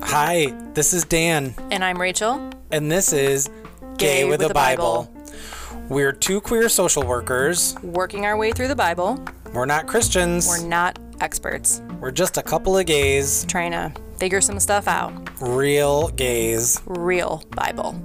Hi, this is Dan. And I'm Rachel. And this is Gay with a Bible. We're two queer social workers working our way through the Bible. We're not Christians. We're not experts. We're just a couple of gays trying to figure some stuff out. Real gays. Real Bible.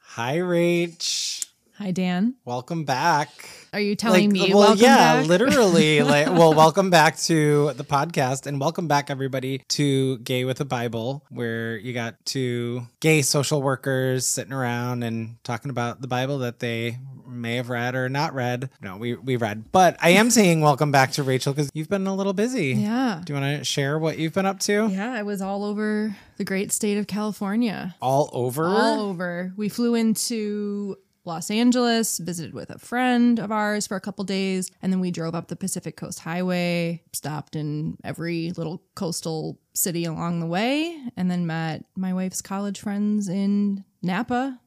Hi, Rach. Hi, Dan. Welcome back. Are you telling me welcome back? Yeah, literally. Welcome back to the podcast, and welcome back, everybody, to Gay with a Bible, where you got two gay social workers sitting around and talking about the Bible that they may have read or not read. No, we read. But I am saying welcome back to Rachel because you've been a little busy. Yeah. Do you want to share what you've been up to? Yeah, I was all over the great state of California. All over? All over. We flew into Los Angeles, visited with a friend of ours for a couple days, and then we drove up the Pacific Coast Highway, stopped in every little coastal city along the way, and then met my wife's college friends in Napa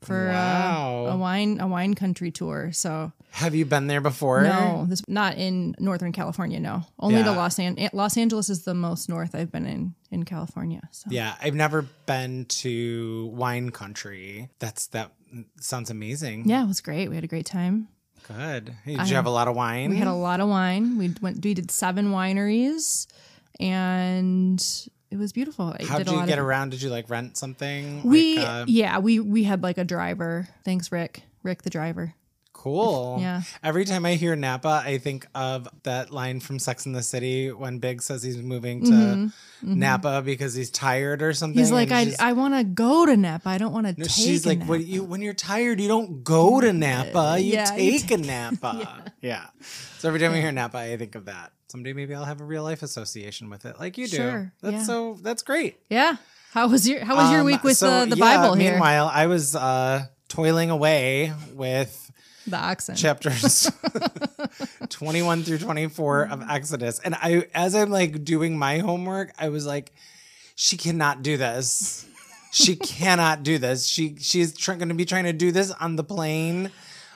for a wine country tour. So, have you been there before? No, not in Northern California. No, only to Los Angeles is the most north I've been in California. So. Yeah, I've never been to wine country. That sounds amazing. Yeah, it was great. We had a great time. Good. Hey, did you have a lot of wine? We had a lot of wine. We did 7 wineries, and it was beautiful. How did you get around? Did you rent something? We had a driver. Thanks, Rick. Rick the driver. Cool. Yeah. Every time I hear Napa, I think of that line from Sex and the City when Big says he's moving to Napa because he's tired or something. He's like, I want to go to Napa. I don't want to take Napa. She's like, when you're tired, you don't go to Napa. You take a Napa. Yeah. So every time I hear Napa, I think of that. Someday maybe I'll have a real life association with it like you do. Sure. That's great. Yeah. How was your week with the Bible here? Meanwhile, I was toiling away with the oxen. Chapters 21 through 24 of Exodus. And as I'm doing my homework, I was like, she cannot do this. She cannot do this. She's going to be trying to do this on the plane.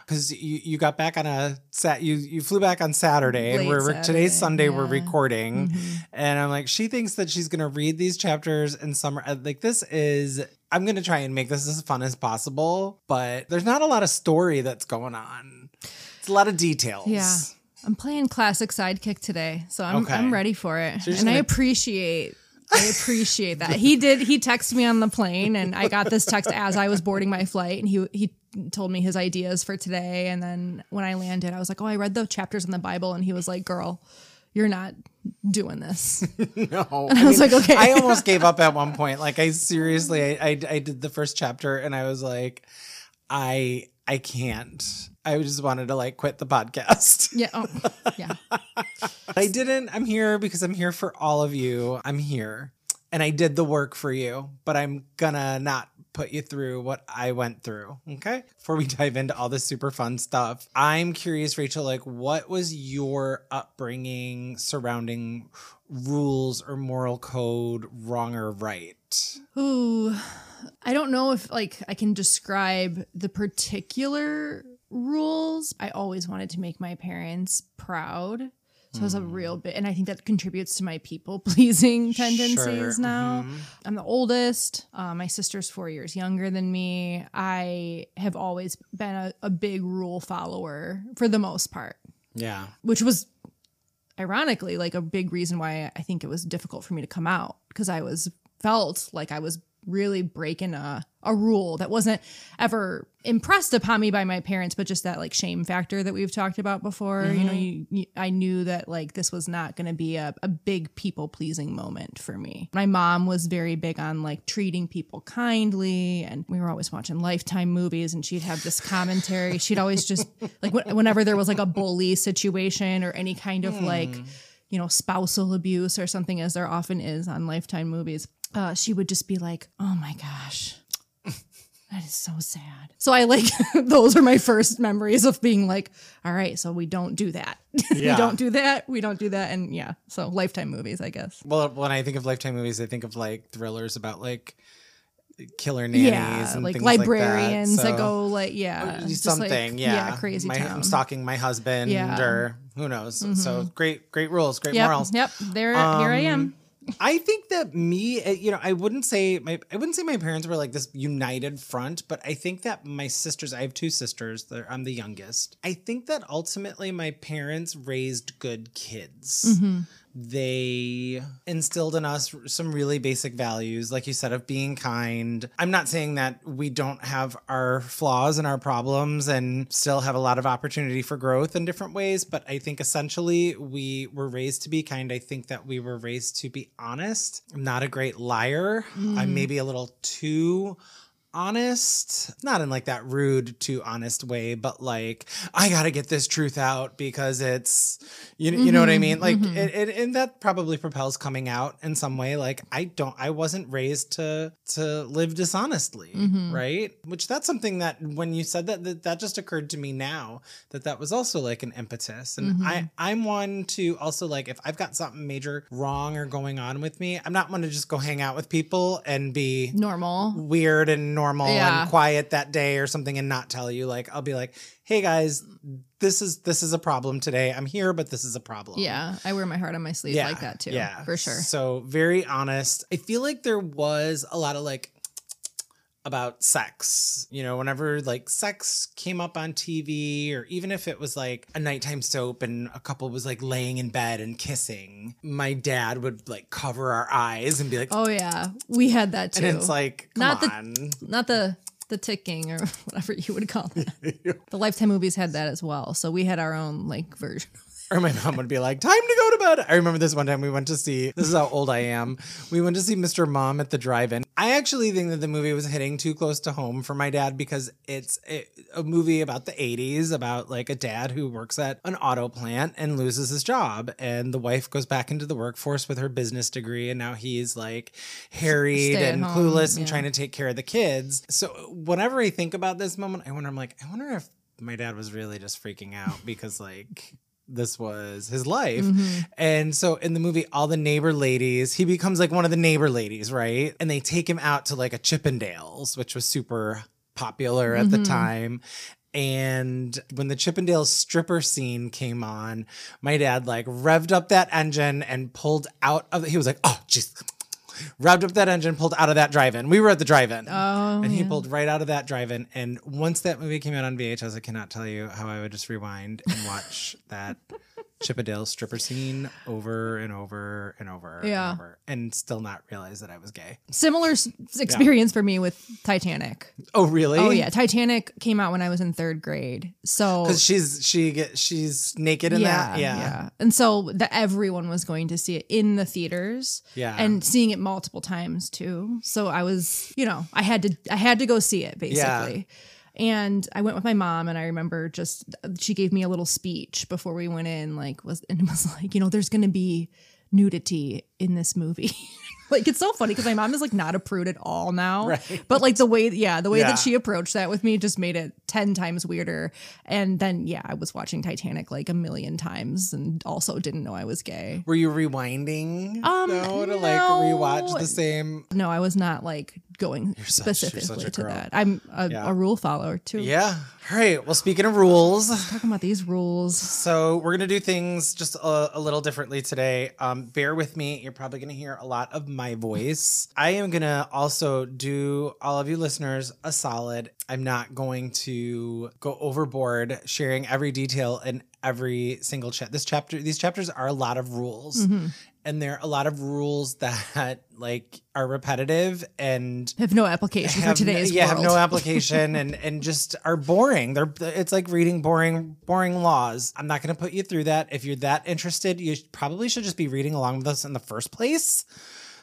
Because you got back on you flew back on Saturday, and today's Sunday. We're recording, and I'm like, she thinks that she's gonna read these chapters in summer. I'm gonna try and make this as fun as possible, but there's not a lot of story that's going on. It's a lot of details. Yeah, I'm playing classic sidekick today, so I'm ready for it, so I appreciate that. He texted me on the plane, and I got this text as I was boarding my flight, and he told me his ideas for today. And then when I landed, I was like, oh, I read the chapters in the Bible. And he was like, girl, you're not doing this. No. And I was like, okay. I almost gave up at one point. I did the first chapter, and I was like, I can't. I just wanted to quit the podcast. Yeah. Oh, yeah. I didn't. I'm here because I'm here for all of you. I'm here, and I did the work for you, but I'm gonna not put you through what I went through. Okay. Before we dive into all this super fun stuff, I'm curious, Rachel, what was your upbringing surrounding rules or moral code, wrong or right? Ooh, I don't know if I can describe the particular rules. I always wanted to make my parents proud. So it was a real bit. And I think that contributes to my people pleasing tendencies now. I'm the oldest. My sister's 4 years younger than me. I have always been a big rule follower for the most part. Yeah. Which was ironically a big reason why I think it was difficult for me to come out, because I felt like I was really breaking a rule that wasn't ever impressed upon me by my parents, but just that shame factor that we've talked about before. I knew that this was not going to be a big people pleasing moment for me. My mom was very big on treating people kindly, and we were always watching Lifetime movies, and she'd have this commentary. She'd always just whenever there was a bully situation or any kind of spousal abuse or something, as there often is on Lifetime movies, she would just be like, oh my gosh, that is so sad. So those are my first memories of being all right, so we don't do that. Yeah. We don't do that. And yeah, so Lifetime movies, I guess. Well, when I think of Lifetime movies, I think of thrillers about killer nannies and like things librarians like that. So, that go like something like, crazy town. I'm stalking my husband or who knows. So great rules, great morals. There here I am. I think that I wouldn't say my parents were like this united front, but I think that my sisters, I have two sisters, I'm the youngest. I think that ultimately my parents raised good kids. They instilled in us some really basic values, like you said, of being kind. I'm not saying that we don't have our flaws and our problems and still have a lot of opportunity for growth in different ways, but I think essentially we were raised to be kind. I think that we were raised to be honest. I'm not a great liar. I'm maybe a little too honest, not in like that rude too honest way, but like I gotta get this truth out because it's you know what I mean, like it and that probably propels coming out in some way. Like I wasn't raised to live dishonestly, right? Which that's something that when you said that just occurred to me now, that was also like an impetus. And I'm one to also, like, if I've got something major wrong or going on with me, I'm not one to just go hang out with people and be normal, weird and and quiet that day or something and not tell you. Like, I'll be like, hey guys, this is a problem today. I'm here, but this is a problem. Yeah. I wear my heart on my sleeve like that too. Yeah, for sure. So very honest. I feel like there was a lot of like about sex, you know, whenever like sex came up on TV, or even if it was like a nighttime soap and a couple was like laying in bed and kissing, my dad would like cover our eyes and be like, oh yeah, we had that too. And it's like, not the ticking or whatever you would call that. The Lifetime movies had that as well. So we had our own like version. Or my mom would be like, time to go to bed. I remember this one time this is how old I am. We went to see Mr. Mom at the drive-in. I actually think that the movie was hitting too close to home for my dad, because it's a movie about the 80s, about like a dad who works at an auto plant and loses his job. And the wife goes back into the workforce with her business degree. And now he's like harried and clueless and trying to take care of the kids. So whenever I think about this moment, I wonder if my dad was really just freaking out because like... this was his life. And so in the movie, all the neighbor ladies, he becomes like one of the neighbor ladies, right? And they take him out to like a Chippendales, which was super popular at the time. And when the Chippendales stripper scene came on, my dad like revved up that engine and pulled out of it. He was like, oh, jeez. Revved up that engine, pulled out of that drive-in. We were at the drive-in. Oh, and he pulled right out of that drive-in. And once that movie came out on VHS, I cannot tell you how I would just rewind and watch that Chippendale stripper scene over and over and over and over, and still not realize that I was gay. Similar experience for me with Titanic. Oh, really? Oh, yeah. Titanic came out when I was in third grade. So because she's naked in that. Yeah. And so everyone was going to see it in the theaters. Yeah. And seeing it multiple times too. So I was, you know, I had to go see it basically. Yeah. And I went with my mom, and I remember she gave me a little speech before we went in, like, you know, there's going to be nudity in this movie. Like, it's so funny because my mom is like not a prude at all now, right? But like the way that she approached that with me just made it 10 times weirder. And then, I was watching Titanic like a million times and also didn't know I was gay. Were you rewinding to like rewatch the same? No, I was not like going specifically to that. I'm a rule follower too. Yeah. All right. Well, speaking of rules, let's talk about these rules. So we're going to do things just a little differently today. Bear with me. You're probably going to hear a lot of my voice. I am going to also do all of you listeners a solid. I'm not going to go overboard sharing every detail in every single chat. These chapters are a lot of rules. And there are a lot of rules that like are repetitive and have no application for today's world. Have no application and just are boring. It's like reading boring laws. I'm not going to put you through that. If you're that interested, you probably should just be reading along with us in the first place.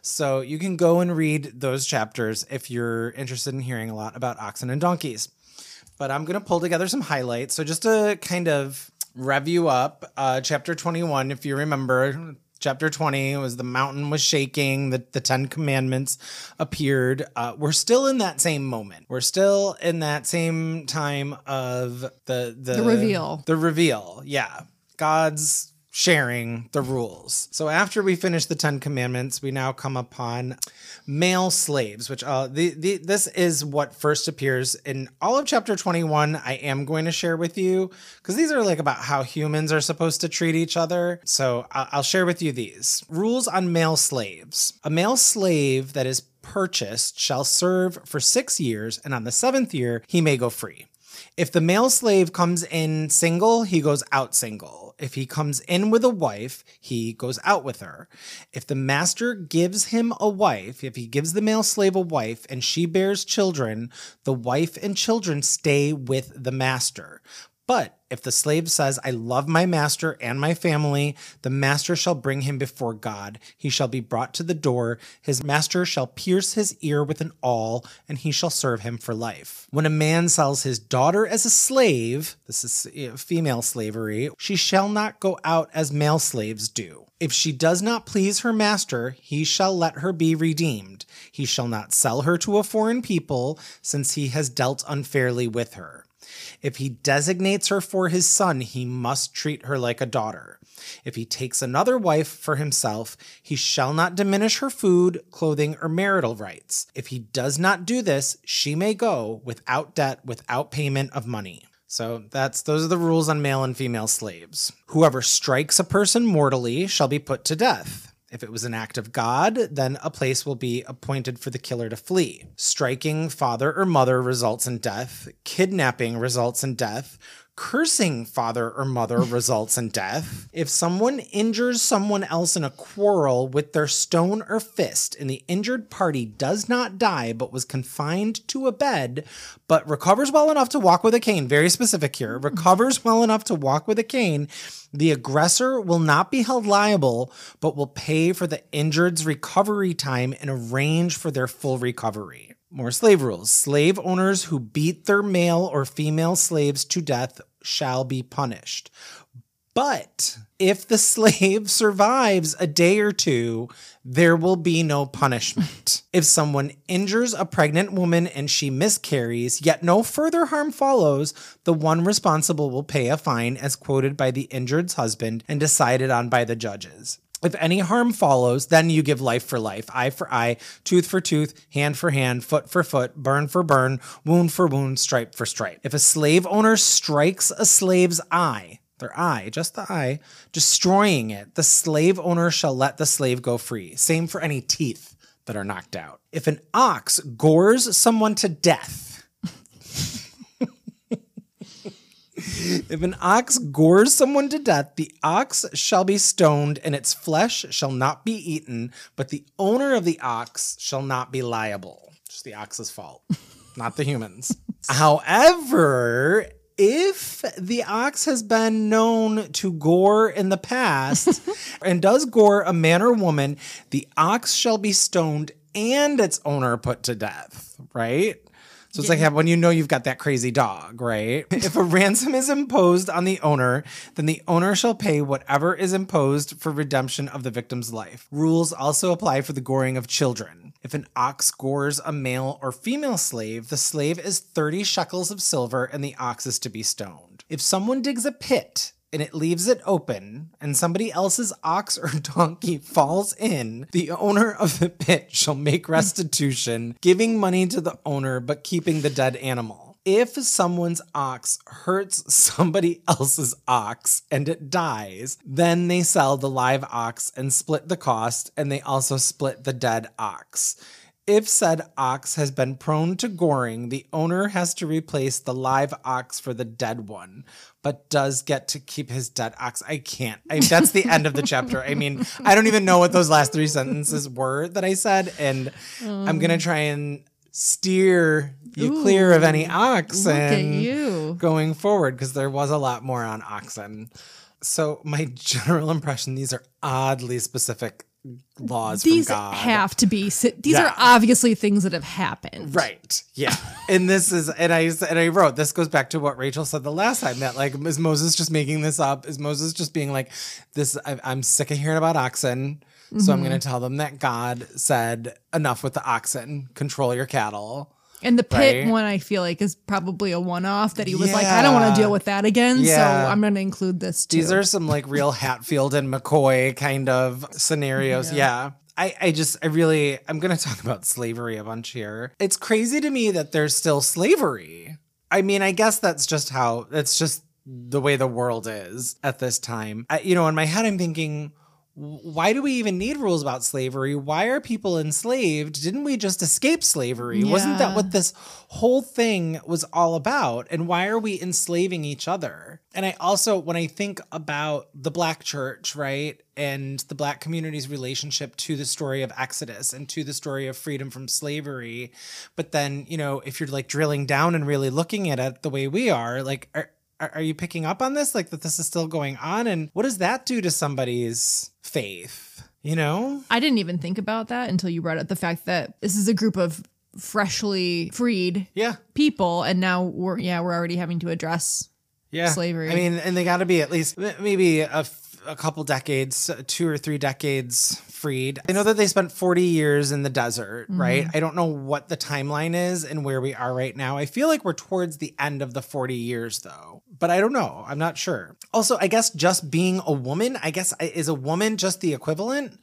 So you can go and read those chapters if you're interested in hearing a lot about oxen and donkeys. But I'm going to pull together some highlights. So just to kind of rev you up, chapter 21, if you remember, Chapter 20 was the mountain was shaking, the 10 commandments appeared. We're still in that same moment. We're still in that same time of the reveal. God's sharing the rules. So after we finish the Ten Commandments, we now come upon male slaves, which this is what first appears in all of chapter 21. I am going to share with you, because these are like about how humans are supposed to treat each other. So I'll share with you these rules on male slaves. A male slave that is purchased shall serve for 6 years, and on the seventh year, he may go free. If the male slave comes in single, he goes out single. If he comes in with a wife, he goes out with her. If the master gives him a wife, if he gives the male slave a wife and she bears children, the wife and children stay with the master. But if the slave says, I love my master and my family, the master shall bring him before God. He shall be brought to the door. His master shall pierce his ear with an awl, and he shall serve him for life. When a man sells his daughter as a slave, this is female slavery, she shall not go out as male slaves do. If she does not please her master, he shall let her be redeemed. He shall not sell her to a foreign people, since he has dealt unfairly with her. If he designates her for his son, he must treat her like a daughter. If he takes another wife for himself, he shall not diminish her food, clothing, or marital rights. If he does not do this, she may go without debt, without payment of money. So those are the rules on male and female slaves. Whoever strikes a person mortally shall be put to death. If it was an act of God, then a place will be appointed for the killer to flee. Striking father or mother results in death. Kidnapping results in death. Cursing father or mother results in death. If someone injures someone else in a quarrel with their stone or fist, and the injured party does not die but was confined to a bed, but recovers well enough to walk with a cane, very specific here, recovers well enough to walk with a cane, the aggressor will not be held liable, but will pay for the injured's recovery time and arrange for their full recovery. More slave rules. Slave owners who beat their male or female slaves to death shall be punished. But if the slave survives a day or two, there will be no punishment. If someone injures a pregnant woman and she miscarries, yet no further harm follows, the one responsible will pay a fine as quoted by the injured's husband and decided on by the judges. If any harm follows, then you give life for life, eye for eye, tooth for tooth, hand for hand, foot for foot, burn for burn, wound for wound, stripe for stripe. If a slave owner strikes a slave's eye, their eye, just the eye, destroying it, the slave owner shall let the slave go free. Same for any teeth that are knocked out. If an ox gores someone to death, if an ox gores someone to death, the ox shall be stoned and its flesh shall not be eaten, but the owner of the ox shall not be liable. It's the ox's fault, not the humans. However, if the ox has been known to gore in the past and does gore a man or woman, the ox shall be stoned and its owner put to death, right? So it's like when you know you've got that crazy dog, right? If a ransom is imposed on the owner, then the owner shall pay whatever is imposed for redemption of the victim's life. Rules also apply for the goring of children. If an ox gores a male or female slave, the slave is 30 shekels of silver and the ox is to be stoned. If someone digs a pit and it leaves it open, and somebody else's ox or donkey falls in, the owner of the pit shall make restitution, giving money to the owner but keeping the dead animal. If someone's ox hurts somebody else's ox and it dies, then they sell the live ox and split the cost, and they also split the dead ox. If said ox has been prone to goring, the owner has to replace the live ox for the dead one, but does get to keep his dead ox. That's the end of the chapter. I mean, I don't even know what those last three sentences were that I said, and I'm going to try and steer you clear of any oxen going forward, because there was a lot more on oxen. So my general impression, these are oddly specific laws these from God. These are obviously things that have happened, right? Yeah. And this is, and I wrote, this goes back to what Rachel said the last time, that like, is Moses just making this up? Is Moses just being like, this, I'm sick of hearing about oxen, so I'm going to tell them that God said, enough with the oxen, control your cattle. And the pit one, I feel like, is probably a one-off that he was like, I don't want to deal with that again, so I'm going to include this too. These are some like real Hatfield and McCoy kind of scenarios. Yeah. I'm going to talk about slavery a bunch here. It's crazy to me that there's still slavery. I mean, I guess that's just the way the world is at this time. In my head, I'm thinking, why do we even need rules about slavery? Why are people enslaved? Didn't we just escape slavery? Yeah. Wasn't that what this whole thing was all about? And why are we enslaving each other? And I also, when I think about the Black church, right, and the Black community's relationship to the story of Exodus and to the story of freedom from slavery, but then, if you're like drilling down and really looking at it the way we are, like, are you picking up on this? Like, that this is still going on? And what does that do to somebody's faith? I didn't even think about that until you brought up the fact that this is a group of freshly freed people. And now we're already having to address slavery. I mean, and they got to be at least maybe a couple decades, 2 or 3 decades freed. I know that they spent 40 years in the desert, right? I don't know what the timeline is and where we are right now. I feel like we're towards the end of the 40 years though, but I don't know. I'm not sure. Also, I guess just being a woman, is a woman just the equivalent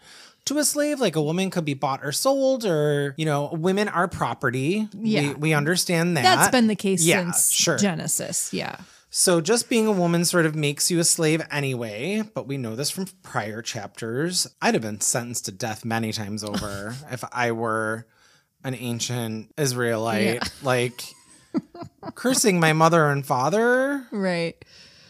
to a slave? Like, a woman could be bought or sold, or, women are property. Yeah. We understand that. That's been the case since Genesis. Yeah. So just being a woman sort of makes you a slave anyway, but we know this from prior chapters. I'd have been sentenced to death many times over if I were an ancient Israelite, like cursing my mother and father. Right.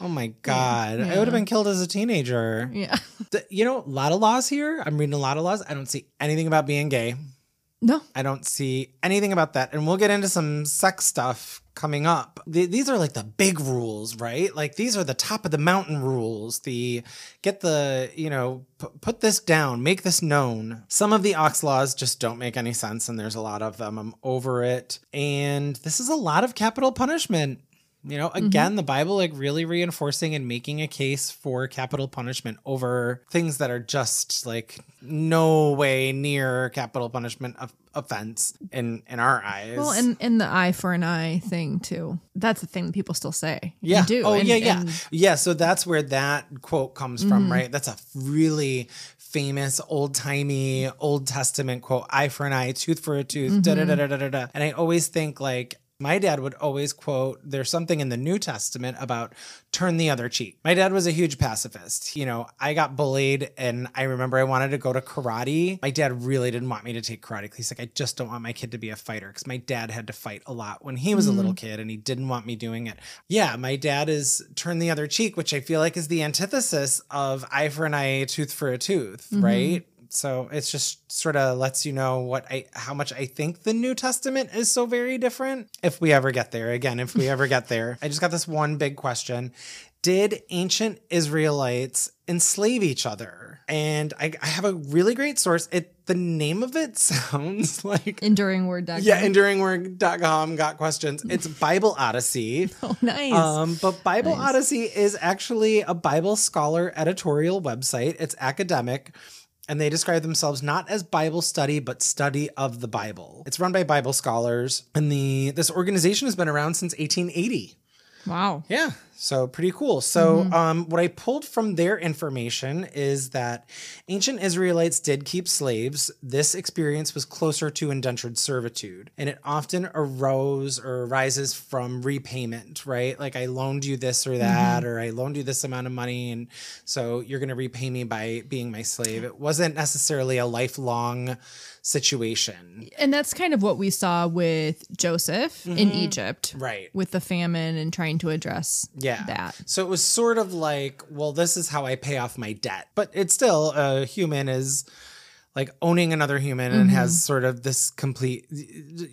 Oh my God. Yeah. I would have been killed as a teenager. Yeah. A lot of laws here. I'm reading a lot of laws. I don't see anything about being gay. No. I don't see anything about that. And we'll get into some sex stuff coming up. These are like the big rules, right? Like, these are the top of the mountain rules. Put this down, make this known. Some of the ox laws just don't make any sense, and there's a lot of them. I'm over it. And this is a lot of capital punishment. Again, the Bible like really reinforcing and making a case for capital punishment over things that are just like no way near capital punishment offense in our eyes. Well, and the eye for an eye thing too. That's the thing that people still say. Yeah. You do. Oh, yeah. So that's where that quote comes from, right? That's a really famous old-timey Old Testament quote: eye for an eye, tooth for a tooth, da da da da da da. And I always think like, my dad would always quote, there's something in the New Testament about turn the other cheek. My dad was a huge pacifist. I got bullied, and I remember I wanted to go to karate. My dad really didn't want me to take karate. He's like, I just don't want my kid to be a fighter, because my dad had to fight a lot when he was a little kid, and he didn't want me doing it. Yeah, my dad is turn the other cheek, which I feel like is the antithesis of eye for an eye, tooth for a tooth, right? So it's just sort of lets you know how much I think the New Testament is so very different. If we ever get there, I just got this one big question. Did ancient Israelites enslave each other? And I have a really great source. The name of it sounds like EnduringWord.com. Yeah, EnduringWord.com got questions. It's Bible Odyssey. Oh, nice. But Bible Odyssey is actually a Bible scholar editorial website. It's academic. And they describe themselves not as Bible study, but study of the Bible. It's run by Bible scholars. And this organization has been around since 1880. Wow. Yeah. So pretty cool. So what I pulled from their information is that ancient Israelites did keep slaves. This experience was closer to indentured servitude, and it often arises from repayment, right? Like, I loaned you this or that, or I loaned you this amount of money, and so you're going to repay me by being my slave. It wasn't necessarily a lifelong situation. And that's kind of what we saw with Joseph in Egypt, right? With the famine and trying to address that. So it was sort of like, well, this is how I pay off my debt. But it's still a human is like owning another human and has sort of this complete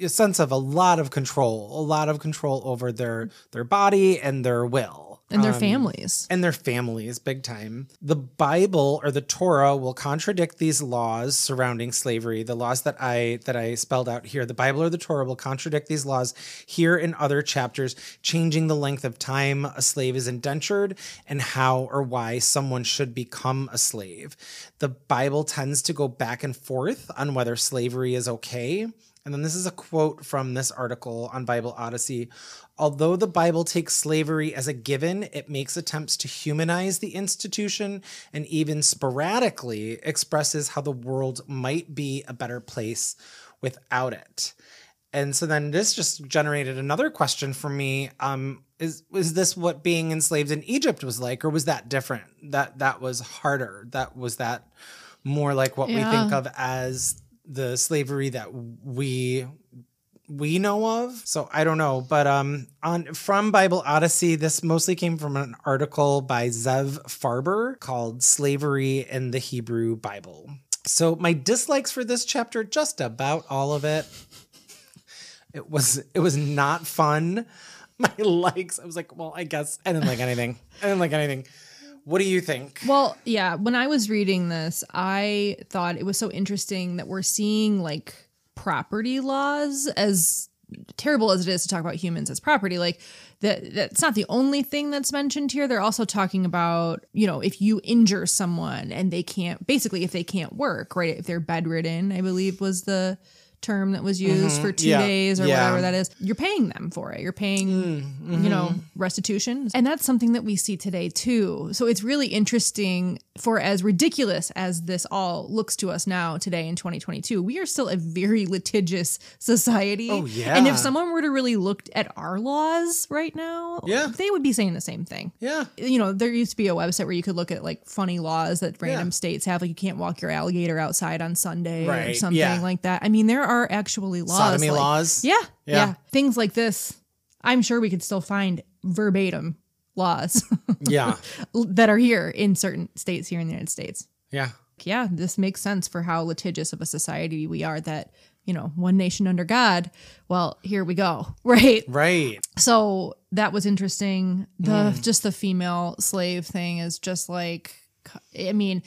sense of a lot of control over their body and their will. And their families. And their families, big time. The Bible, or the Torah, will contradict these laws surrounding slavery. The laws that I spelled out here, the Bible or the Torah will contradict these laws here in other chapters, changing the length of time a slave is indentured and how or why someone should become a slave. The Bible tends to go back and forth on whether slavery is okay And then this is a quote from this article on Bible Odyssey. Although the Bible takes slavery as a given, it makes attempts to humanize the institution and even sporadically expresses how the world might be a better place without it. And so then this just generated another question for me. Is this what being enslaved in Egypt was like, or was that different? That was harder. That was that more like what we think of as the slavery that we know of. So I don't know, but from Bible Odyssey, this mostly came from an article by Zev Farber called "Slavery in the Hebrew Bible." So my dislikes for this chapter, just about all of it. It was not fun. My likes, I was like, well, I guess I didn't like anything. What do you think? Well, yeah, when I was reading this, I thought it was so interesting that we're seeing like property laws, as terrible as it is to talk about humans as property, like that's not the only thing that's mentioned here. They're also talking about, you know, if you injure someone and they can't, basically if they can't work, right? If they're bedridden, I believe was the term that was used for two days or whatever that is, you're paying them for it. You're paying, you know, restitution. And that's something that we see today too. So it's really interesting, for as ridiculous as this all looks to us now today in 2022, we are still a very litigious society. Oh, yeah. And if someone were to really look at our laws right now, they would be saying the same thing. Yeah. You know, there used to be a website where you could look at like funny laws that random states have, like you can't walk your alligator outside on Sunday or something like that. I mean, there are actually laws. Sodomy like, laws? Yeah. Things like this. I'm sure we could still find verbatim laws that are here in certain states here in the United States. Yeah. Yeah, this makes sense for how litigious of a society we are that, you know, one nation under God. Well, here we go. Right. Right. So that was interesting. Just the female slave thing is just like, I mean,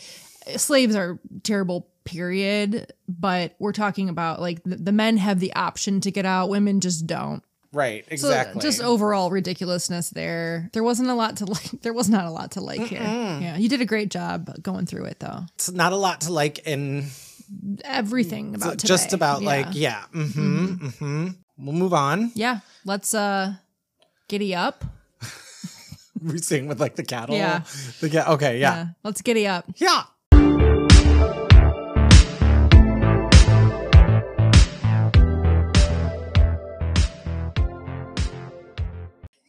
slaves are terrible period, but we're talking about like the men have the option to get out, women just don't. Right, exactly. So just overall ridiculousness there. There was not a lot to like here. Yeah, you did a great job going through it though. It's not a lot to like in everything about today. Just about like, we'll move on. Yeah, let's giddy up. We sing with like the cattle. Yeah. Okay, yeah. Let's giddy up. Yeah.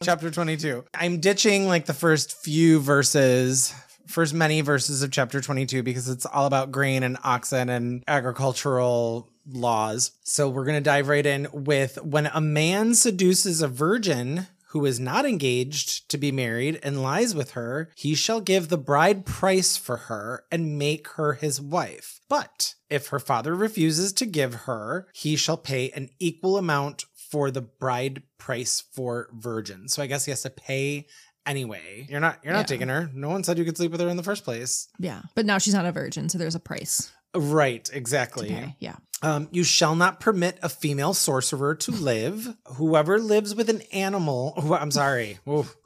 Chapter 22. I'm ditching like the first many verses of chapter 22 because it's all about grain and oxen and agricultural laws. So we're going to dive right in with when a man seduces a virgin who is not engaged to be married and lies with her, he shall give the bride price for her and make her his wife. But if her father refuses to give her, he shall pay an equal amount for the bride price for virgin. So I guess he has to pay anyway. You're not taking her. No one said you could sleep with her in the first place. Yeah. But now she's not a virgin, so there's a price. Right, exactly. Yeah. You shall not permit a female sorcerer to live. Whoever lives with an animal,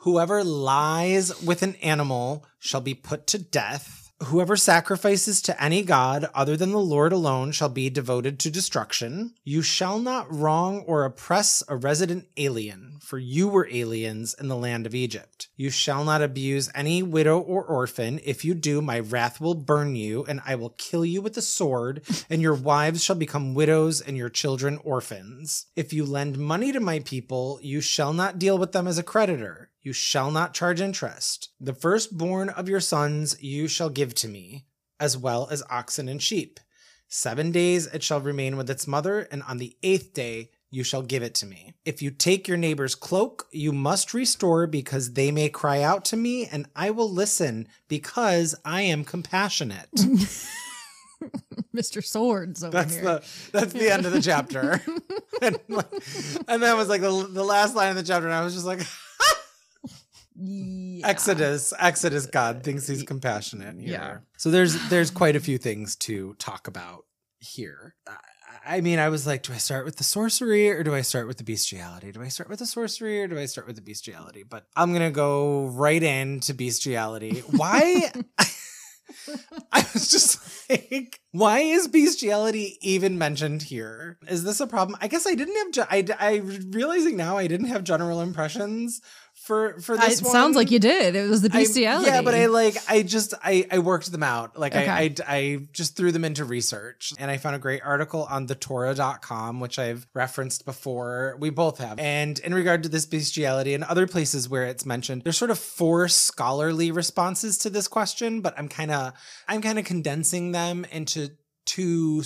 whoever lies with an animal shall be put to death. Whoever sacrifices to any god other than the Lord alone shall be devoted to destruction. You shall not wrong or oppress a resident alien, for you were aliens in the land of Egypt. You shall not abuse any widow or orphan. If you do, my wrath will burn you, and I will kill you with the sword, and your wives shall become widows and your children orphans. If you lend money to my people, you shall not deal with them as a creditor. You shall not charge interest. The firstborn of your sons you shall give to me, as well as oxen and sheep. 7 days it shall remain with its mother, and on the 8th day you shall give it to me. If you take your neighbor's cloak, you must restore, because they may cry out to me, and I will listen, because I am compassionate. Mr. Swords over here. That's the end of the chapter. and that was like the last line of the chapter, and I was just like... Yeah. Exodus God thinks he's compassionate here. Yeah. So there's quite a few things to talk about here. I mean, I was like, do I start with the sorcery or do I start with the bestiality? But I'm going to go right into bestiality. Why I was just like, why is bestiality even mentioned here? Is this a problem? I guess I didn't have, I'm realizing now I didn't have general impressions for this one. It sounds like you did. It was the bestiality. Yeah, but I worked them out. Like, okay. I just threw them into research, and I found a great article on thetorah.com, which I've referenced before. We both have. And in regard to this bestiality and other places where it's mentioned, there's sort of four scholarly responses to this question, but I'm kind of condensing them into two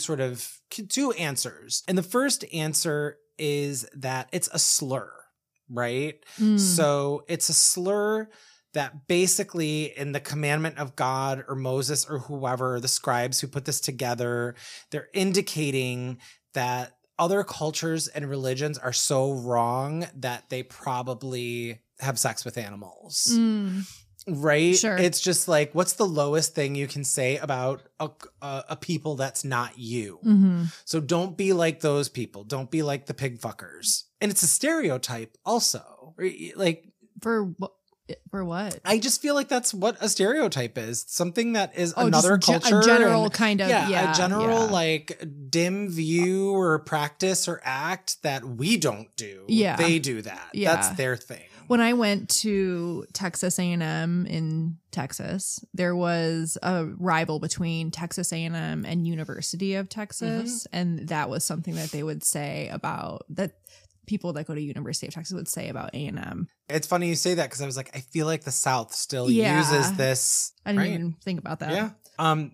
answers. And the first answer is that it's a slur. Right? Mm. So it's a slur that basically in the commandment of God or Moses or whoever, the scribes who put this together, they're indicating that other cultures and religions are so wrong that they probably have sex with animals. Mm. Right? Sure. It's just like, what's the lowest thing you can say about a people that's not you? Mm-hmm. So don't be like those people. Don't be like the pig fuckers. And it's a stereotype also. Like, for what? I just feel like that's what a stereotype is. Something that is another culture. A general kind of, a general like dim view or practice or act that we don't do. Yeah. They do that. Yeah. That's their thing. When I went to Texas A&M in Texas, there was a rival between Texas A&M and University of Texas. Mm-hmm. And that was something that they would say about that. People that go to University of Texas would say about A&M. It's funny you say that, because I was like, I feel like the South still uses this. I didn't even think about that. Yeah.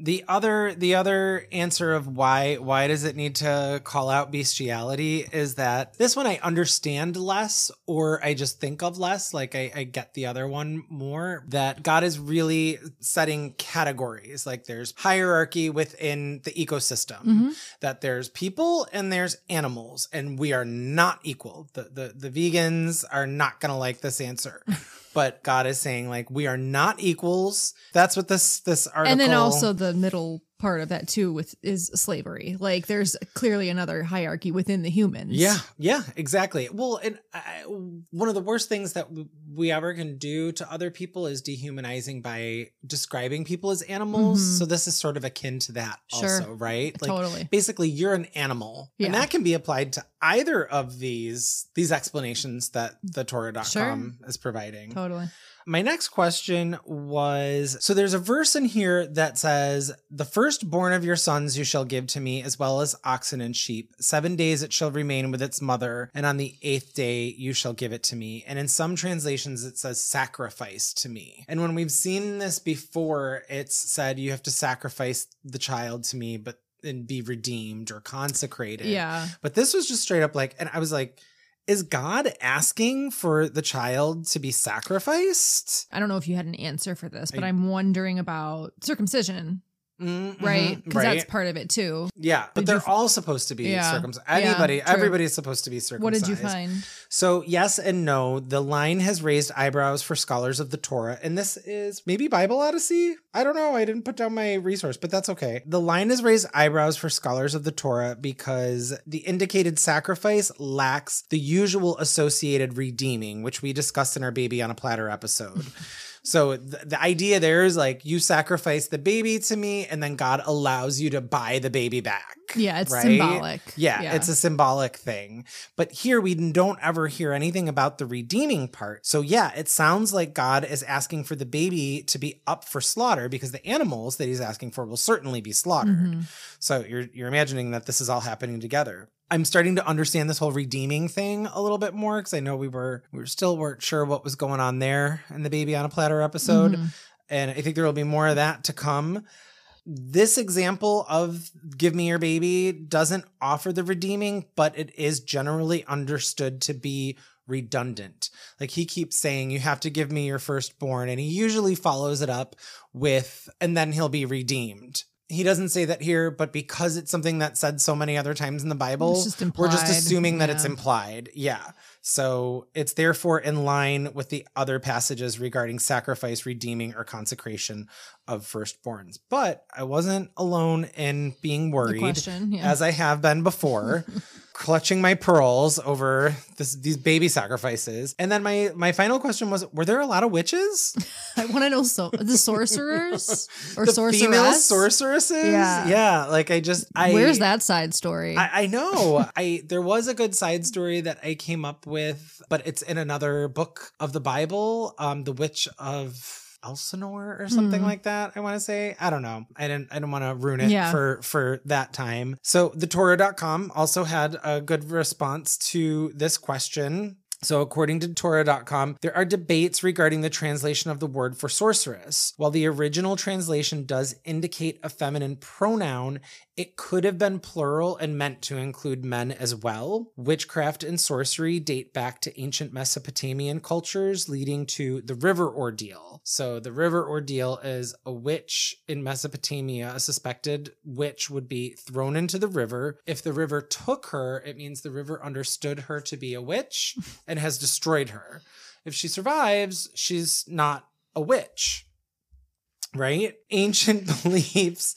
The other answer of why does it need to call out bestiality is that this one I understand less, or I just think of less. Like I get the other one more, that God is really setting categories. Like there's hierarchy within the ecosystem, mm-hmm. that there's people and there's animals, and we are not equal. The vegans are not going to like this answer. But God is saying, like, we are not equals. That's what this article. And then also the middle part of that, too, is slavery. Like, there's clearly another hierarchy within the humans. Yeah, yeah, exactly. Well, and one of the worst things that we ever can do to other people is dehumanizing by describing people as animals. Mm-hmm. So this is sort of akin to that also, right? Like, totally. Basically, you're an animal. Yeah. And that can be applied to either of these explanations that the Torah.com is providing. Totally. My next question was, so there's a verse in here that says, the firstborn of your sons you shall give to me, as well as oxen and sheep. 7 days it shall remain with its mother, and on the 8th day you shall give it to me. And in some translations it says sacrifice to me. And when we've seen this before, it's said you have to sacrifice the child to me, but then be redeemed or consecrated. Yeah. But this was just straight up like, and I was like, is God asking for the child to be sacrificed? I don't know if you had an answer for this, but I'm wondering about circumcision, right? Because that's part of it too. Yeah, but they're all supposed to be circumcised. Anybody, everybody's supposed to be circumcised. What did you find? So yes and no. The line has raised eyebrows for scholars of the Torah, and this is maybe Bible Odyssey? I don't know. I didn't put down my resource, but that's okay. The line has raised eyebrows for scholars of the Torah because the indicated sacrifice lacks the usual associated redeeming, which we discussed in our Baby on a Platter episode. So the idea there is like, you sacrifice the baby to me, and then God allows you to buy the baby back. Yeah, it's symbolic. Yeah, it's a symbolic thing. But here we don't ever hear anything about the redeeming part. So yeah, it sounds like God is asking for the baby to be up for slaughter, because the animals that he's asking for will certainly be slaughtered. Mm-hmm. So you're imagining that this is all happening together. I'm starting to understand this whole redeeming thing a little bit more, because I know we still weren't sure what was going on there in the Baby on a Platter episode. Mm-hmm. And I think there will be more of that to come. This example of give me your baby doesn't offer the redeeming, but it is generally understood to be redundant. Like, he keeps saying, you have to give me your firstborn, and he usually follows it up with, and then he'll be redeemed. He doesn't say that here, but because it's something that's said so many other times in the Bible, we're just assuming that it's implied. Yeah. So it's therefore in line with the other passages regarding sacrifice, redeeming, or consecration of firstborns. But I wasn't alone in being worried, as I have been before. clutching my pearls over these baby sacrifices. And then my final question was, were there a lot of witches? I want to know the sorcerers or the sorceress? Female sorceresses? Yeah. Like where's that side story? I know. There was a good side story that I came up with, but it's in another book of the Bible, The Witch of Elsinore or something like that, I want to say. I don't know. I don't want to ruin it for that time. So thetorah.com also had a good response to this question. So according to Torah.com, there are debates regarding the translation of the word for sorceress. While the original translation does indicate a feminine pronoun, it could have been plural and meant to include men as well. Witchcraft and sorcery date back to ancient Mesopotamian cultures, leading to the river ordeal. So the river ordeal is a witch in Mesopotamia, a suspected witch would be thrown into the river. If the river took her, it means the river understood her to be a witch and has destroyed her. If she survives, she's not a witch. Right? Ancient beliefs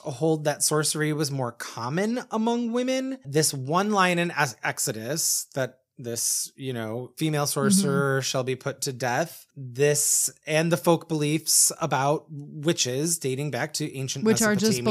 hold that sorcery was more common among women. This one line in Exodus that this, female sorcerer shall be put to death. This and the folk beliefs about witches dating back to ancient Mesopotamia. Which are just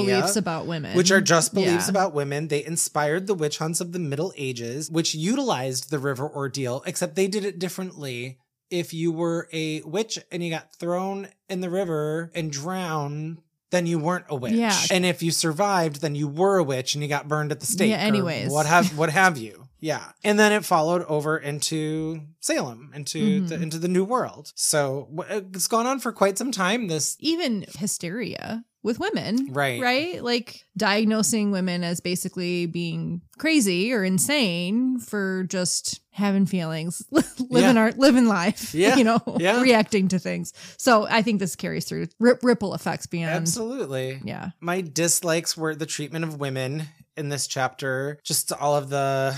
beliefs about women. They inspired the witch hunts of the Middle Ages, which utilized the river ordeal, except they did it differently. If you were a witch and you got thrown in the river and drowned, then you weren't a witch. Yeah. And if you survived, then you were a witch and you got burned at the stake. Yeah, anyways. What have you. Yeah. And then it followed over into Salem, into the New World. So it's gone on for quite some time. Even hysteria with women. Right. Right? Like diagnosing women as basically being crazy or insane for just having feelings, living life, reacting to things. So I think this carries through ripple effects beyond. Absolutely. Yeah. My dislikes were the treatment of women in this chapter, just all of the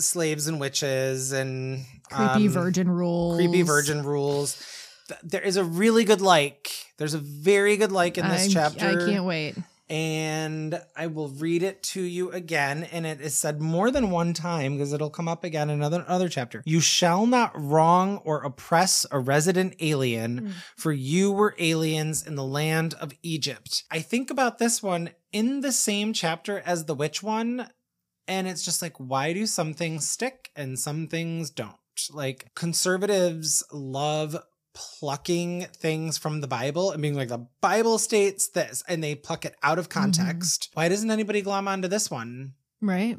slaves and witches and creepy virgin rules. There is a really good like. There's a very good like in this chapter. I can't wait. And I will read it to you again. And it is said more than one time because it'll come up again in another chapter. You shall not wrong or oppress a resident alien, for you were aliens in the land of Egypt. I think about this one in the same chapter as the witch one. And it's just like, why do some things stick and some things don't? Like conservatives love plucking things from the Bible and being like, the Bible states this, and they pluck it out of context. Why doesn't anybody glom onto this one? Right?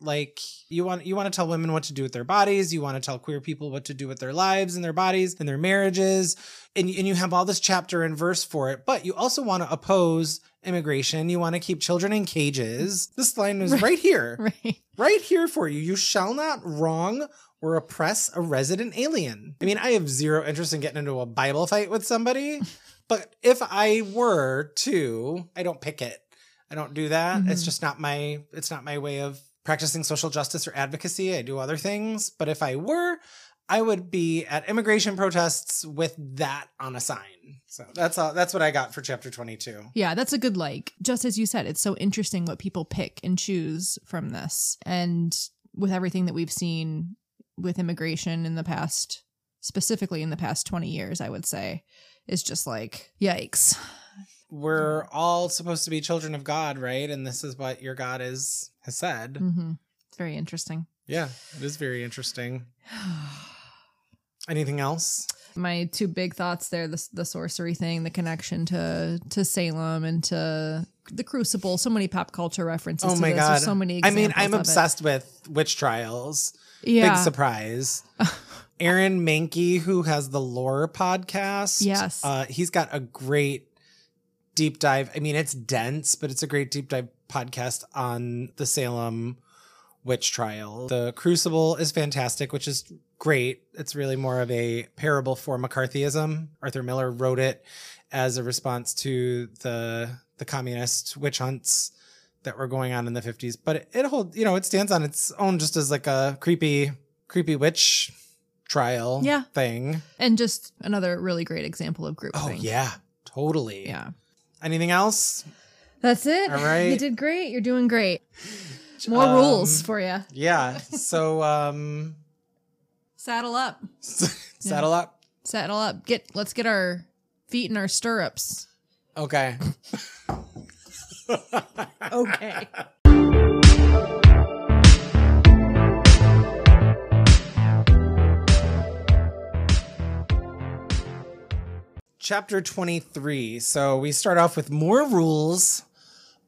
Like you want to tell women what to do with their bodies. You want to tell queer people what to do with their lives and their bodies and their marriages. And you have all this chapter and verse for it, but you also want to oppose immigration. You want to keep children in cages. This line is right here, right here for you. You shall not wrong or oppress a resident alien. I mean, I have zero interest in getting into a Bible fight with somebody, but if I were to, I don't pick it. I don't do that. It's just not my way of practicing social justice or advocacy. I do other things. But if I were, I would be at immigration protests with that on a sign. So that's all. That's what I got for chapter 22. Yeah, that's a good like. Just as you said, it's so interesting what people pick and choose from this. And with everything that we've seen with immigration in the past, specifically in the past 20 years, I would say, is just like, yikes. We're all supposed to be children of God, right? And this is what your God has said. It's very interesting. Yeah, it is very interesting. Anything else? My two big thoughts there, the sorcery thing, the connection to Salem and to The Crucible. So many pop culture references. Oh my God. There's so many examples. I mean, I'm obsessed with witch trials. Yeah. Big surprise. Aaron Mankey, who has the Lore podcast. Yes. He's got a great deep dive. I mean, it's dense, but it's a great deep dive podcast on the Salem witch trial. The Crucible is fantastic, which is great. It's really more of a parable for McCarthyism. Arthur Miller wrote it as a response to the communist witch hunts that were going on in the 50s. But it holds, it stands on its own just as like a creepy witch trial thing. And just another really great example of groupthink. Oh, yeah, totally. Yeah. Anything else? That's it. All right. You did great. You're doing great. More rules for you. Yeah. So, saddle up. Saddle up. Saddle up. Let's get our feet in our stirrups. Okay. Okay. Chapter 23. So we start off with more rules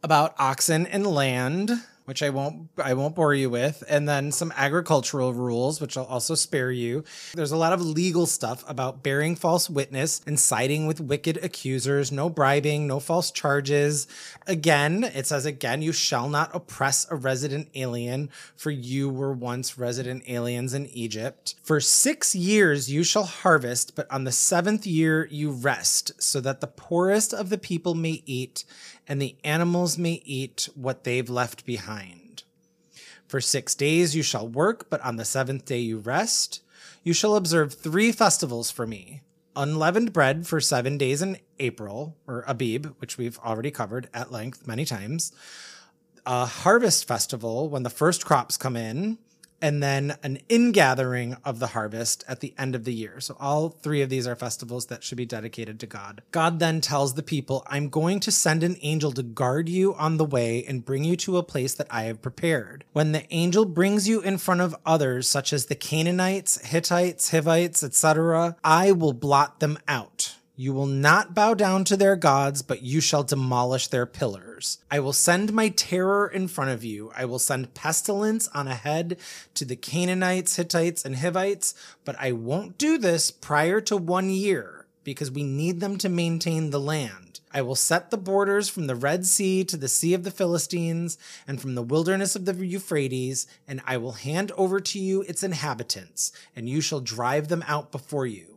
about oxen and land, which I won't bore you with, and then some agricultural rules, which I'll also spare you. There's a lot of legal stuff about bearing false witness and siding with wicked accusers, no bribing, no false charges. Again, it says again, you shall not oppress a resident alien, for you were once resident aliens in Egypt. For 6 years you shall harvest, but on the seventh year you rest, so that the poorest of the people may eat, and the animals may eat what they've left behind. For 6 days you shall work, but on the seventh day you rest. You shall observe 3 festivals for me. Unleavened bread for 7 days in April, or Abib, which we've already covered at length many times. A harvest festival when the first crops come in, and then an ingathering of the harvest at the end of the year. So all 3 of these are festivals that should be dedicated to God. God then tells the people, I'm going to send an angel to guard you on the way and bring you to a place that I have prepared. When the angel brings you in front of others, such as the Canaanites, Hittites, Hivites, etc., I will blot them out. You will not bow down to their gods, but you shall demolish their pillars. I will send my terror in front of you. I will send pestilence on ahead to the Canaanites, Hittites, and Hivites, but I won't do this prior to 1 year, because we need them to maintain the land. I will set the borders from the Red Sea to the Sea of the Philistines, and from the wilderness of the Euphrates, and I will hand over to you its inhabitants, and you shall drive them out before you.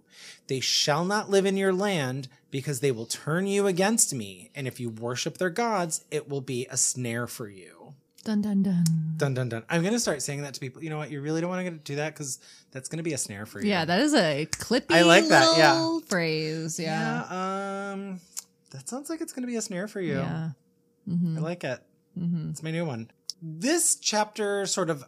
They shall not live in your land, because they will turn you against me. And if you worship their gods, it will be a snare for you. Dun, dun, dun. Dun, dun, dun. I'm going to start saying that to people. You know what? You really don't want to do that, because that's going to be a snare for you. Yeah, that is a clippy little phrase. Yeah. That sounds like it's going to be a snare for you. Yeah. Mm-hmm. I like it. Mm-hmm. It's my new one. This chapter sort of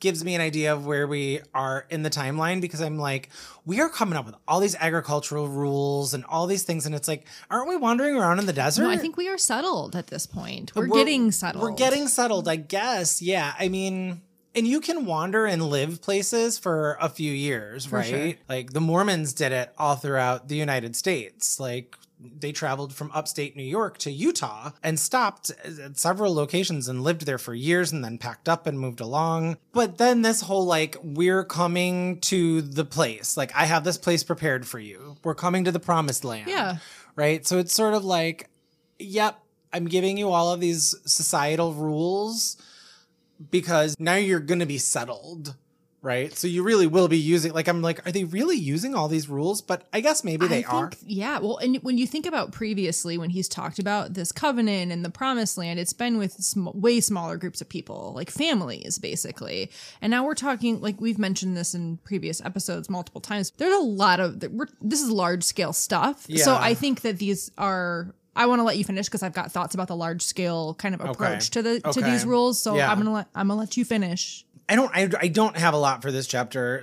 gives me an idea of where we are in the timeline, because I'm like, we are coming up with all these agricultural rules and all these things. And it's like, aren't we wandering around in the desert? No, I think we are settled at this point. We're getting settled. We're getting settled, I guess. Yeah. I mean, and you can wander and live places for a few years, right? Sure. Like the Mormons did it all throughout the United States. Like, they traveled from upstate New York to Utah and stopped at several locations and lived there for years, and then packed up and moved along. But then this whole, like, we're coming to the place. Like, I have this place prepared for you. We're coming to the promised land. Yeah. Right? So it's sort of like, yep, I'm giving you all of these societal rules because now you're going to be settled. Right. So you really will be using, like, I'm like, are they really using all these rules? But I guess maybe they are. Yeah. Well, and when you think about previously, when he's talked about this covenant and the promised land, it's been with way smaller groups of people, like families, basically. And now we're talking, like, we've mentioned this in previous episodes multiple times. There's a lot of, this is large scale stuff. Yeah. So I think that these are, I want to let you finish because I've got thoughts about the large scale kind of approach to these rules. So yeah. I'm going to let you finish. I don't have a lot for this chapter.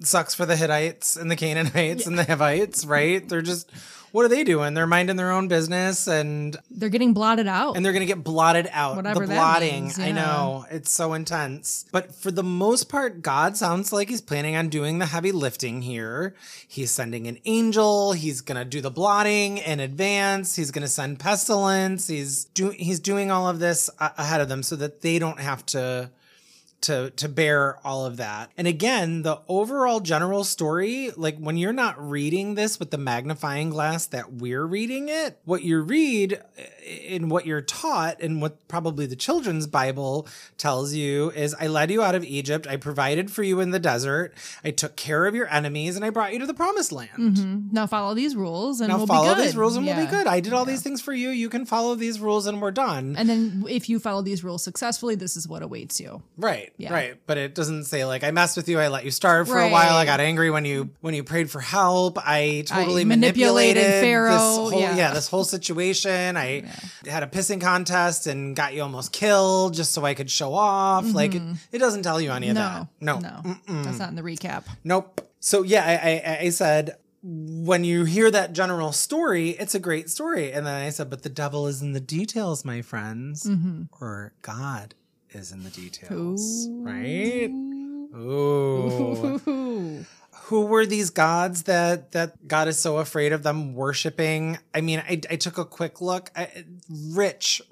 Sucks for the Hittites and the Canaanites and the Hivites, right? They're just, what are they doing? They're minding their own business, and they're getting blotted out. And they're going to get blotted out. Whatever the blotting means, I know. It's so intense. But for the most part, God sounds like he's planning on doing the heavy lifting here. He's sending an angel. He's going to do the blotting in advance. He's going to send pestilence. He's doing all of this ahead of them so that they don't have to bear all of that. And again, the overall general story, like when you're not reading this with the magnifying glass that we're reading it, what you read and what you're taught and what probably the children's Bible tells you is, I led you out of Egypt. I provided for you in the desert. I took care of your enemies, and I brought you to the promised land. Mm-hmm. Now follow these rules and we'll be good. We'll be good. I did all these things for you. You can follow these rules and we're done. And then if you follow these rules successfully, this is what awaits you. Right. Right, yeah. Right. But it doesn't say like, I messed with you, I let you starve for a while, I got angry when you prayed for help, I totally manipulated Pharaoh, this whole situation, I had a pissing contest and got you almost killed just so I could show off. Mm-hmm. Like, it doesn't tell you any of that. No. Mm-mm. That's not in the recap. Nope. So yeah, I said, when you hear that general story, it's a great story. And then I said, but the devil is in the details, my friends, mm-hmm. or God is in the details, ooh. Right? Ooh. Ooh. Who were these gods that God is so afraid of them worshiping? I mean, I took a quick look. Rich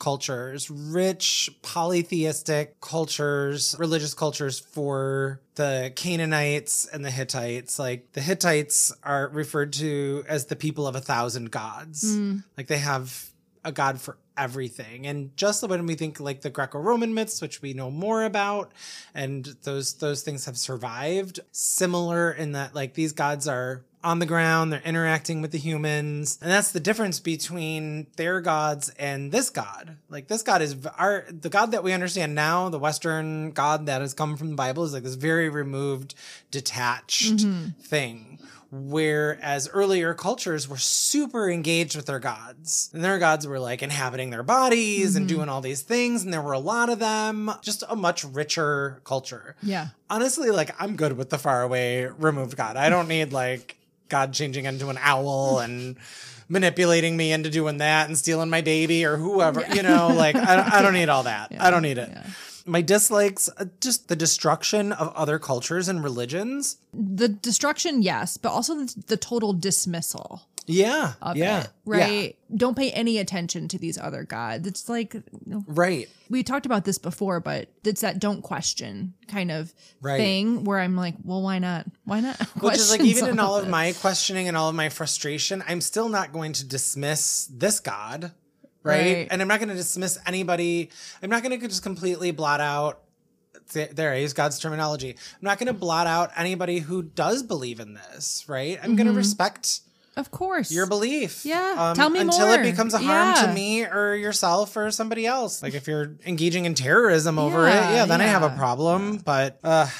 cultures, rich polytheistic cultures, religious cultures for the Canaanites and the Hittites. Like, the Hittites are referred to as the people of 1,000 gods. Mm. Like, they have a god for everything. And just when we think like the Greco-Roman myths, which we know more about, and those things have survived, similar in that like these gods are on the ground, they're interacting with the humans. And that's the difference between their gods and this God. Like, this God is the God that we understand now, the Western God that has come from the Bible, is like this very removed, detached mm-hmm. thing. Whereas earlier cultures were super engaged with their gods, and their gods were like inhabiting their bodies mm-hmm. and doing all these things. And there were a lot of them, just a much richer culture. Yeah. Honestly, like, I'm good with the faraway removed God. I don't need like God changing into an owl and manipulating me into doing that and stealing my baby or whoever, yeah. you know, like I don't need all that. Yeah. I don't need it. Yeah. My dislikes, just the destruction of other cultures and religions. The destruction, yes, but also the total dismissal. Yeah. Of it, right? Yeah. Don't pay any attention to these other gods. It's like... Right. We talked about this before, but it's that don't question kind of thing where I'm like, well, why not? Why not? Which is like, even in all of my questioning and all of my frustration, I'm still not going to dismiss this god. Right. And I'm not going to dismiss anybody. I'm not going to just completely blot out. There, I use God's terminology. I'm not going to blot out anybody who does believe in this. Right. I'm mm-hmm. going to respect. Of course. Your belief. Yeah. Tell me until more. Until it becomes a harm to me or yourself or somebody else. Like, if you're engaging in terrorism over it. Yeah. Then I have a problem. Yeah. But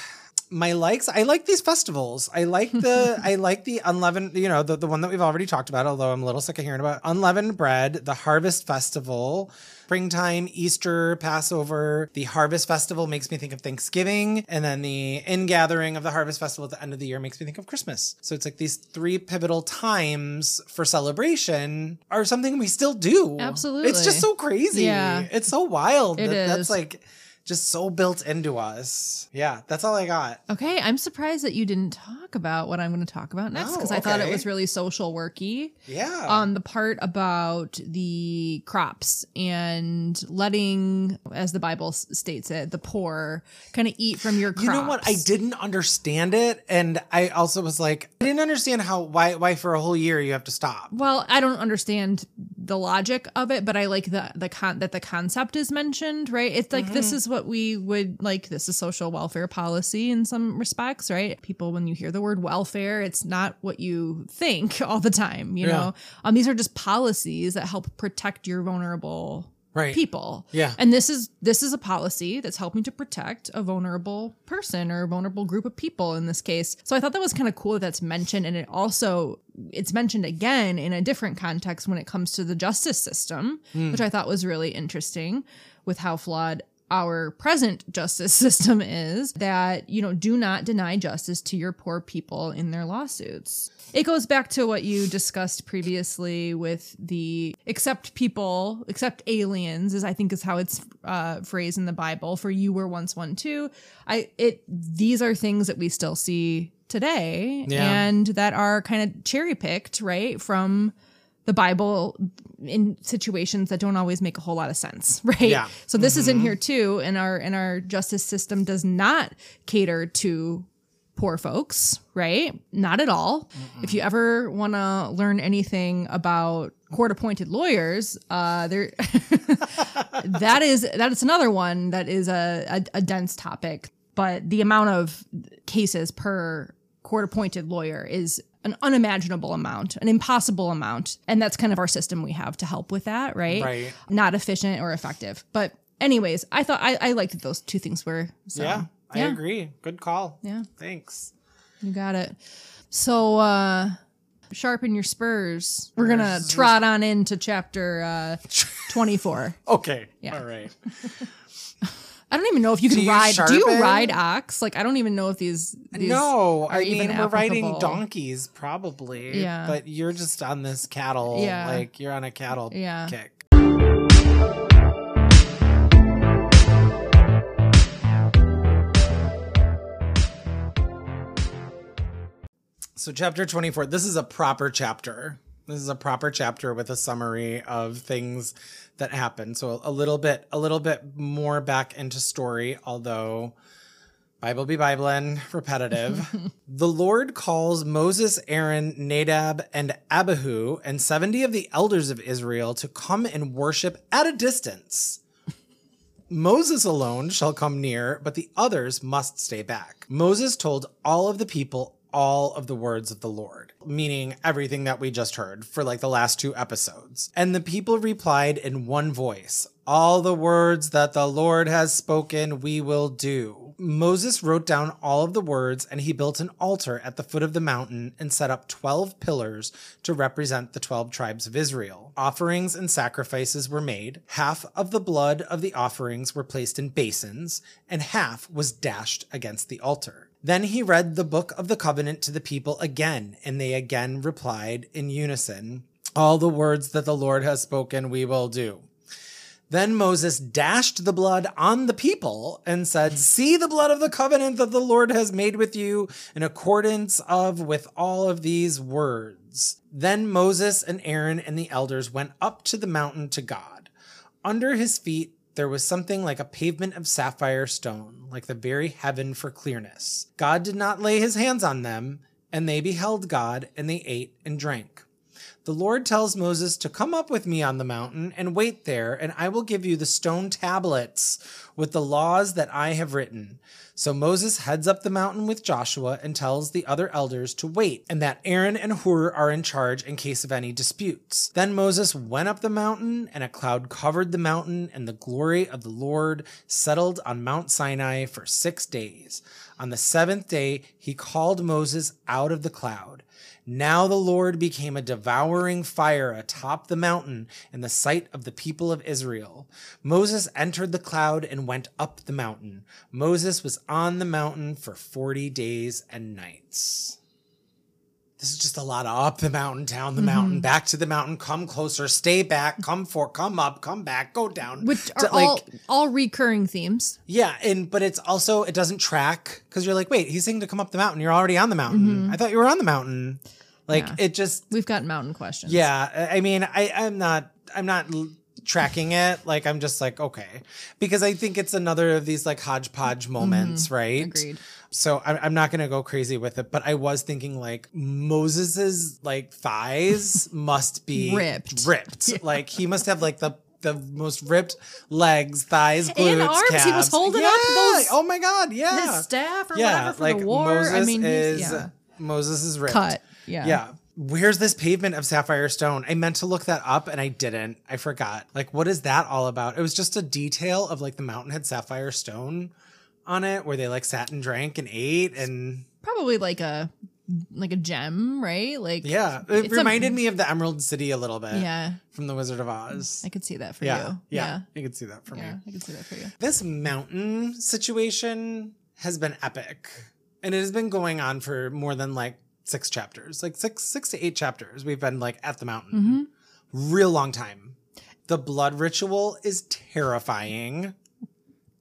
my likes, I like these festivals. I like the unleavened, you know, the one that we've already talked about, although I'm a little sick of hearing about. Unleavened bread, the harvest festival, springtime, Easter, Passover. The harvest festival makes me think of Thanksgiving. And then the ingathering of the harvest festival at the end of the year makes me think of Christmas. So it's like these three pivotal times for celebration are something we still do. Absolutely. It's just so crazy. Yeah. It's so wild. It is. That's like... just so built into us. Yeah, that's all I got. Okay, I'm surprised that you didn't talk about what I'm going to talk about next, because I thought it was really social worky. Yeah. The part about the crops and letting, as the Bible states it, the poor kind of eat from your crops. You know what? I didn't understand it, and I also was like, I didn't understand why for a whole year you have to stop. Well, I don't understand the logic of it, but I like that the concept is mentioned, right? It's like, mm-hmm. this is what we would like. This is social welfare policy in some respects, right? People, when you hear the word welfare, it's not what you think all the time, you know? These are just policies that help protect your vulnerable people. Yeah. And this is a policy that's helping to protect a vulnerable person or a vulnerable group of people in this case. So I thought that was kind of cool that that's mentioned. And it also... it's mentioned again in a different context when it comes to the justice system, which I thought was really interesting with how flawed our present justice system is, that, you know, do not deny justice to your poor people in their lawsuits. It goes back to what you discussed previously with the accept aliens is, I think, is how it's phrased in the Bible, for you were once one too. These are things that we still see today and that are kind of cherry picked from the Bible in situations that don't always make a whole lot of sense. Right. Yeah. So this is in here too. And our justice system does not cater to poor folks. Right. Not at all. Mm-mm. If you ever want to learn anything about court appointed lawyers, there, that is another one that is a dense topic. But the amount of cases per court-appointed lawyer is an unimaginable amount, an impossible amount. And that's kind of our system we have to help with that, right? Right. Not efficient or effective. But Anyways, I thought I liked that those two things were. So. Yeah, I agree. Good call. Yeah. Thanks. You got it. So sharpen your spurs. We're going to trot on into chapter 24. Okay. Yeah. All right. I don't even know if you can ride. Sharpen? Do you ride ox? Like, I don't even know if these No, I mean, we're riding donkeys probably. Yeah. But you're just on this cattle. Yeah. Like, you're on a cattle kick. So chapter 24, this is a proper chapter. This is a proper chapter with a summary of things that happened. So a little bit more back into story, although Bible be Biblin', repetitive. The Lord calls Moses, Aaron, Nadab, and Abihu, and 70 of the elders of Israel to come and worship at a distance. Moses alone shall come near, but the others must stay back. Moses told all of the people all of the words of the Lord, meaning everything that we just heard for like the last two episodes. And the people replied in one voice, all the words that the Lord has spoken, we will do. Moses wrote down all of the words, and he built an altar at the foot of the mountain and set up 12 pillars to represent the 12 tribes of Israel. Offerings and sacrifices were made. Half of the blood of the offerings were placed in basins, and half was dashed against the altar. Then he read the book of the covenant to the people again, and they again replied in unison, all the words that the Lord has spoken, we will do. Then Moses dashed the blood on the people and said, see the blood of the covenant that the Lord has made with you in accordance with all of these words. Then Moses and Aaron and the elders went up to the mountain to God. Under his feet, there was something like a pavement of sapphire stone, like the very heaven for clearness. God did not lay his hands on them, and they beheld God, and they ate and drank. The Lord tells Moses to come up with me on the mountain and wait there, and I will give you the stone tablets with the laws that I have written. So Moses heads up the mountain with Joshua and tells the other elders to wait, and that Aaron and Hur are in charge in case of any disputes. Then Moses went up the mountain, and a cloud covered the mountain, and the glory of the Lord settled on Mount Sinai for 6 days. On the seventh day, he called Moses out of the cloud. Now the Lord became a devouring fire atop the mountain in the sight of the people of Israel. Moses entered the cloud and went up the mountain. Moses was on the mountain for 40 days and nights. This is just a lot of up the mountain, down the mountain, back to the mountain, come closer, stay back, come up, come back, go down. Which are all recurring themes. Yeah, but it's also, it doesn't track, because you're like, wait, he's saying to come up the mountain. You're already on the mountain. I thought you were on the mountain. Like, it just... We've got mountain questions. Yeah, I mean, I'm not tracking it. Like, I'm just like, okay. Because I think it's another of these, like, hodgepodge moments, right? Agreed. So I'm not going to go crazy with it, but I was thinking like Moses's like thighs must be ripped. Yeah. Like he must have like the most ripped legs, thighs, glutes, and arms. Calves. He was holding up those. Oh my God. Yeah. His staff or whatever for like the war. Moses Moses is ripped. Cut. Yeah. Yeah. Where's this pavement of sapphire stone? I meant to look that up and I didn't. I forgot. Like, what is that all about? It was just a detail of like the mountain had sapphire stone on it where they like sat and drank and ate, and probably like a gem, right? Like, yeah, it reminded me of the Emerald City a little bit. Yeah, from The Wizard of Oz. I could see that for you. Yeah, I could see that for me. I could see that for you. This mountain situation has been epic, and it has been going on for more than like 6 chapters, like six to 8 chapters. We've been like at the mountain, real long time. The blood ritual is terrifying.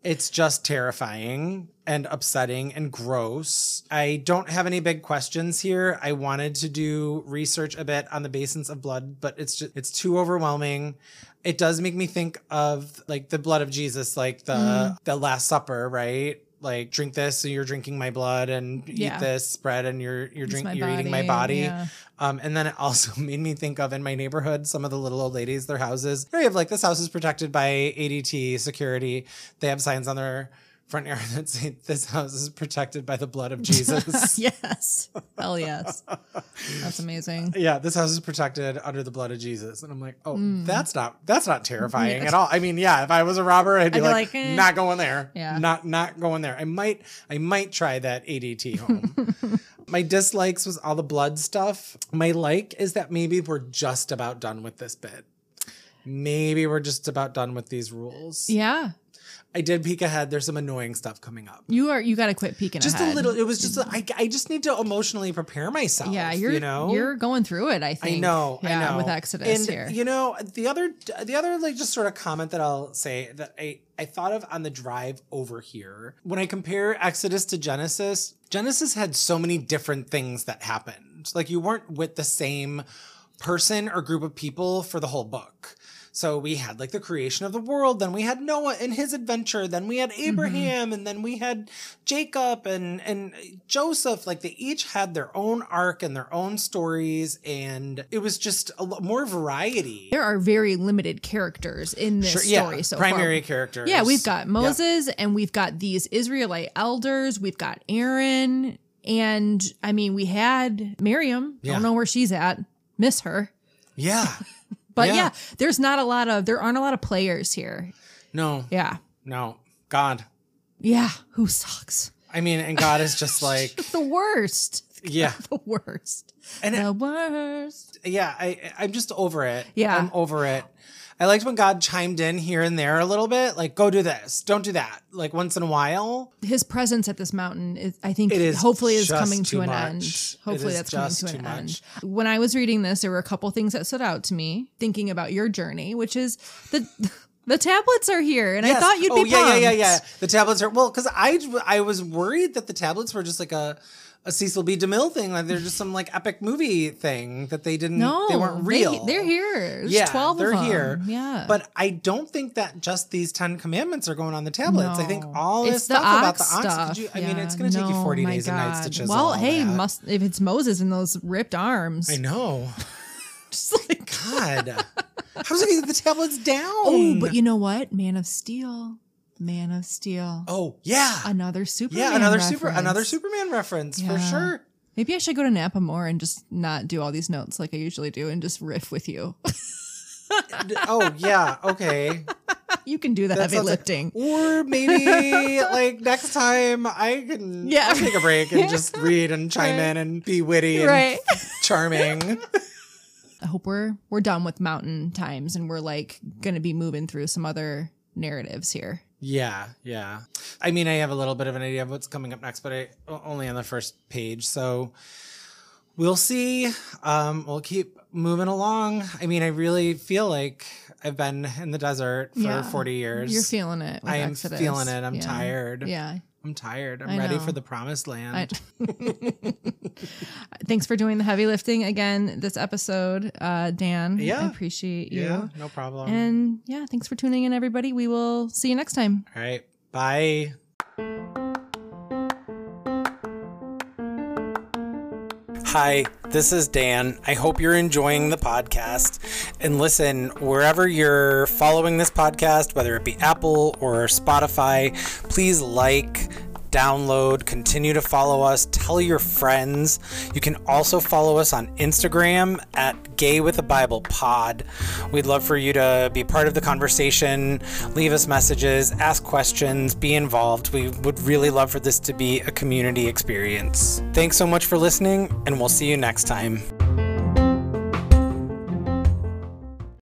It's just terrifying and upsetting and gross. I don't have any big questions here. I wanted to do research a bit on the basins of blood, but it's too overwhelming. It does make me think of like the blood of Jesus, like the Last Supper, right? Like drink this, so you're drinking my blood, and eat this bread, and you're eating my body. Yeah. And then it also made me think of in my neighborhood, some of the little old ladies, their houses. They have like, this house is protected by ADT security. They have signs on their front yard that said, "This house is protected by the blood of Jesus." Yes. Hell yes. That's amazing. Yeah. This house is protected under the blood of Jesus. And I'm like, oh, that's not terrifying at all. I mean, yeah, if I was a robber, I'd be like not going there. Yeah. Not going there. I might try that ADT home. My dislikes was all the blood stuff. My like is that maybe we're just about done with this bit. Maybe we're just about done with these rules. Yeah. I did peek ahead. There's some annoying stuff coming up. You got to quit peeking just ahead. Just a little. It was just, I just need to emotionally prepare myself. Yeah. You're going through it, I think. I know. With Exodus and, here. You know, the other like just sort of comment that I'll say that I thought of on the drive over here. When I compare Exodus to Genesis, Genesis had so many different things that happened. Like you weren't with the same person or group of people for the whole book. So we had like the creation of the world, then we had Noah and his adventure, then we had Abraham, and then we had Jacob and Joseph. Like they each had their own arc and their own stories, and it was just a lot more variety. There are very limited characters in this story so far. Primary characters. Yeah, we've got Moses, and we've got these Israelite elders, we've got Aaron, and I mean, we had Miriam. I don't know where she's at. Miss her. Yeah. But yeah, there aren't a lot of players here. No. Yeah. No. God. Yeah. Who sucks? I mean, and God is just like. The worst. Yeah. The worst. And the worst. Yeah. I'm just over it. Yeah. I'm over it. I liked when God chimed in here and there a little bit, like, go do this, don't do that, like once in a while. His presence at this mountain, I think hopefully is coming to an end. When I was reading this, there were a couple things that stood out to me, thinking about your journey, which is the tablets are here. And I thought you'd be pumped. Yeah. The tablets are, well, because I was worried that the tablets were just like a Cecil B. DeMille thing, like they're just some like epic movie thing that they didn't. No, they weren't real. They're here. There's 12 of them. They're here. Yeah, but I don't think that just these 10 commandments are going on the tablets. No. I think all this stuff about the ox. I mean, it's going to take you 40 days and nights to chisel. Well, hey, if it's Moses and those ripped arms, I know. Just like God, how's it going to get the tablets down? Oh, but you know what, Man of Steel. Oh, yeah. Another Superman reference for sure. Maybe I should go to Napa more and just not do all these notes like I usually do and just riff with you. Oh, yeah. Okay. You can do the heavy lifting. Like, or maybe like next time I can take a break and just read and chime in and be witty and charming. I hope we're done with mountain times and we're like going to be moving through some other narratives here. Yeah. I mean, I have a little bit of an idea of what's coming up next, but only on the first page. So we'll see. We'll keep moving along. I mean, I really feel like I've been in the desert for 40 years. You're feeling it. I am feeling it. I'm tired. Yeah. I'm tired. I'm ready for the promised land. Thanks for doing the heavy lifting again this episode, Dan. Yeah. I appreciate you. Yeah, no problem. And yeah, thanks for tuning in, everybody. We will see you next time. All right. Bye. Hi, this is Dan. I hope you're enjoying the podcast. And listen, wherever you're following this podcast, whether it be Apple or Spotify, please like, download, continue to follow us, tell your friends. You can also follow us on Instagram at Gay with a Bible Pod. We'd love for you to be part of the conversation, leave us messages, ask questions, be involved. We would really love for this to be a community experience. Thanks so much for listening, and we'll see you next time.